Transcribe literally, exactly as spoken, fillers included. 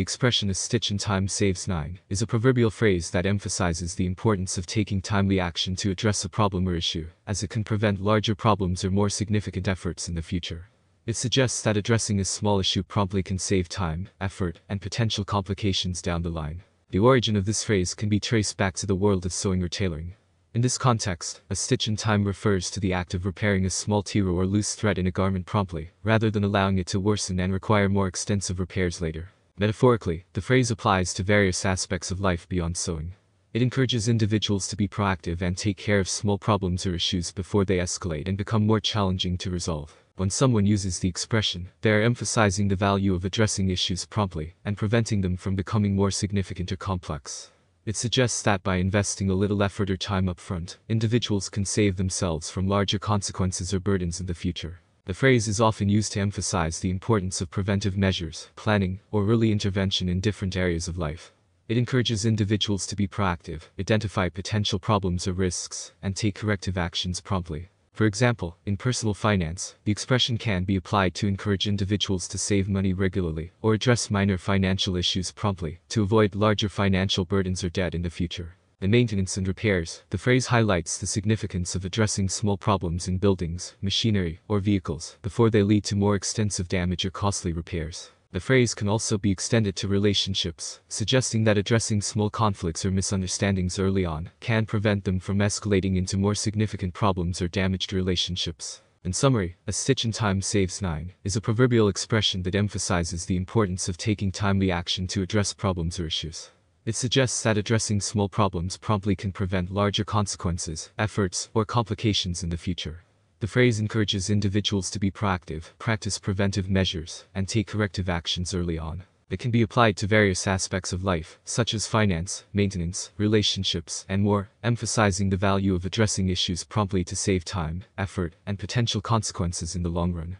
the expression a stitch in time saves nine, is a proverbial phrase that emphasizes the importance of taking timely action to address a problem or issue, as it can prevent larger problems or more significant efforts in the future. It suggests that addressing a small issue promptly can save time, effort, and potential complications down the line. The origin of this phrase can be traced back to the world of sewing or tailoring. In this context, a stitch in time refers to the act of repairing a small tear or loose thread in a garment promptly, rather than allowing it to worsen and require more extensive repairs later. Metaphorically, the phrase applies to various aspects of life beyond sewing. It encourages individuals to be proactive and take care of small problems or issues before they escalate and become more challenging to resolve. When someone uses the expression, they are emphasizing the value of addressing issues promptly and preventing them from becoming more significant or complex. It suggests that by investing a little effort or time up front, individuals can save themselves from larger consequences or burdens in the future. The phrase is often used to emphasize the importance of preventive measures, planning, or early intervention in different areas of life. It encourages individuals to be proactive, identify potential problems or risks, and take corrective actions promptly. For example, in personal finance, the expression can be applied to encourage individuals to save money regularly or address minor financial issues promptly to avoid larger financial burdens or debt in the future. In maintenance and repairs, the phrase highlights the significance of addressing small problems in buildings, machinery, or vehicles before they lead to more extensive damage or costly repairs. The phrase can also be extended to relationships, suggesting that addressing small conflicts or misunderstandings early on can prevent them from escalating into more significant problems or damaged relationships. In summary, a stitch in time saves nine is a proverbial expression that emphasizes the importance of taking timely action to address problems or issues. It suggests that addressing small problems promptly can prevent larger consequences, efforts, or complications in the future. The phrase encourages individuals to be proactive, practice preventive measures, and take corrective actions early on. It can be applied to various aspects of life, such as finance, maintenance, relationships, and more, emphasizing the value of addressing issues promptly to save time, effort, and potential consequences in the long run.